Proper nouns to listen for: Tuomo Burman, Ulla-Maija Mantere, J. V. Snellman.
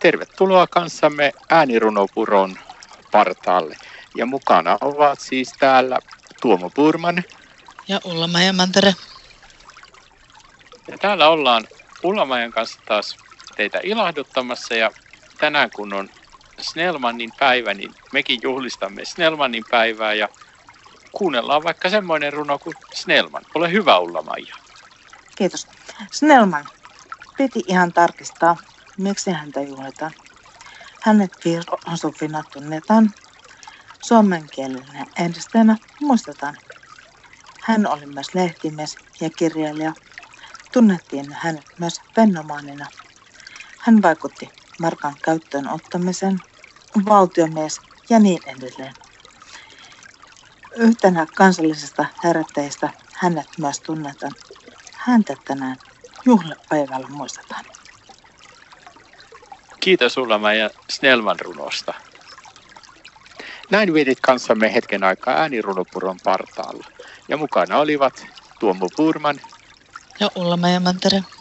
Tervetuloa kanssamme äänirunopuron partaalle. Ja mukana ovat siis täällä Tuomo Burman. Ja Ulla-Maija Mantere. Ja täällä ollaan Ulla-Maijan kanssa taas teitä ilahduttamassa. Ja tänään kun on Snellmanin päivä, niin mekin juhlistamme Snellmanin päivää. Ja kuunnellaan vaikka semmoinen runo kuin Snellman. Ole hyvä, Ulla-Maija. Kiitos. Snellman. Piti ihan tarkistaa, miksi häntä juhlitaan. Hänet filosofina tunnetaan. Suomenkielinen edistäjänä muistetaan. Hän oli myös lehtimies ja kirjailija. Tunnettiin hänet myös fenomaanina. Hän vaikutti markan käyttöön ottamisen, valtiomies ja niin edelleen. Yhtenä kansallisesta herättäjistä hänet myös tunnetaan. Häntä tänään juhlapäivällä muistetaan. Kiitos Ulla-Maija Snellman runosta. Näin vietit kanssamme hetken aikaa äänirunopuron partaalla. Ja mukana olivat Tuomo Burman ja Ulla-Maija Mantere.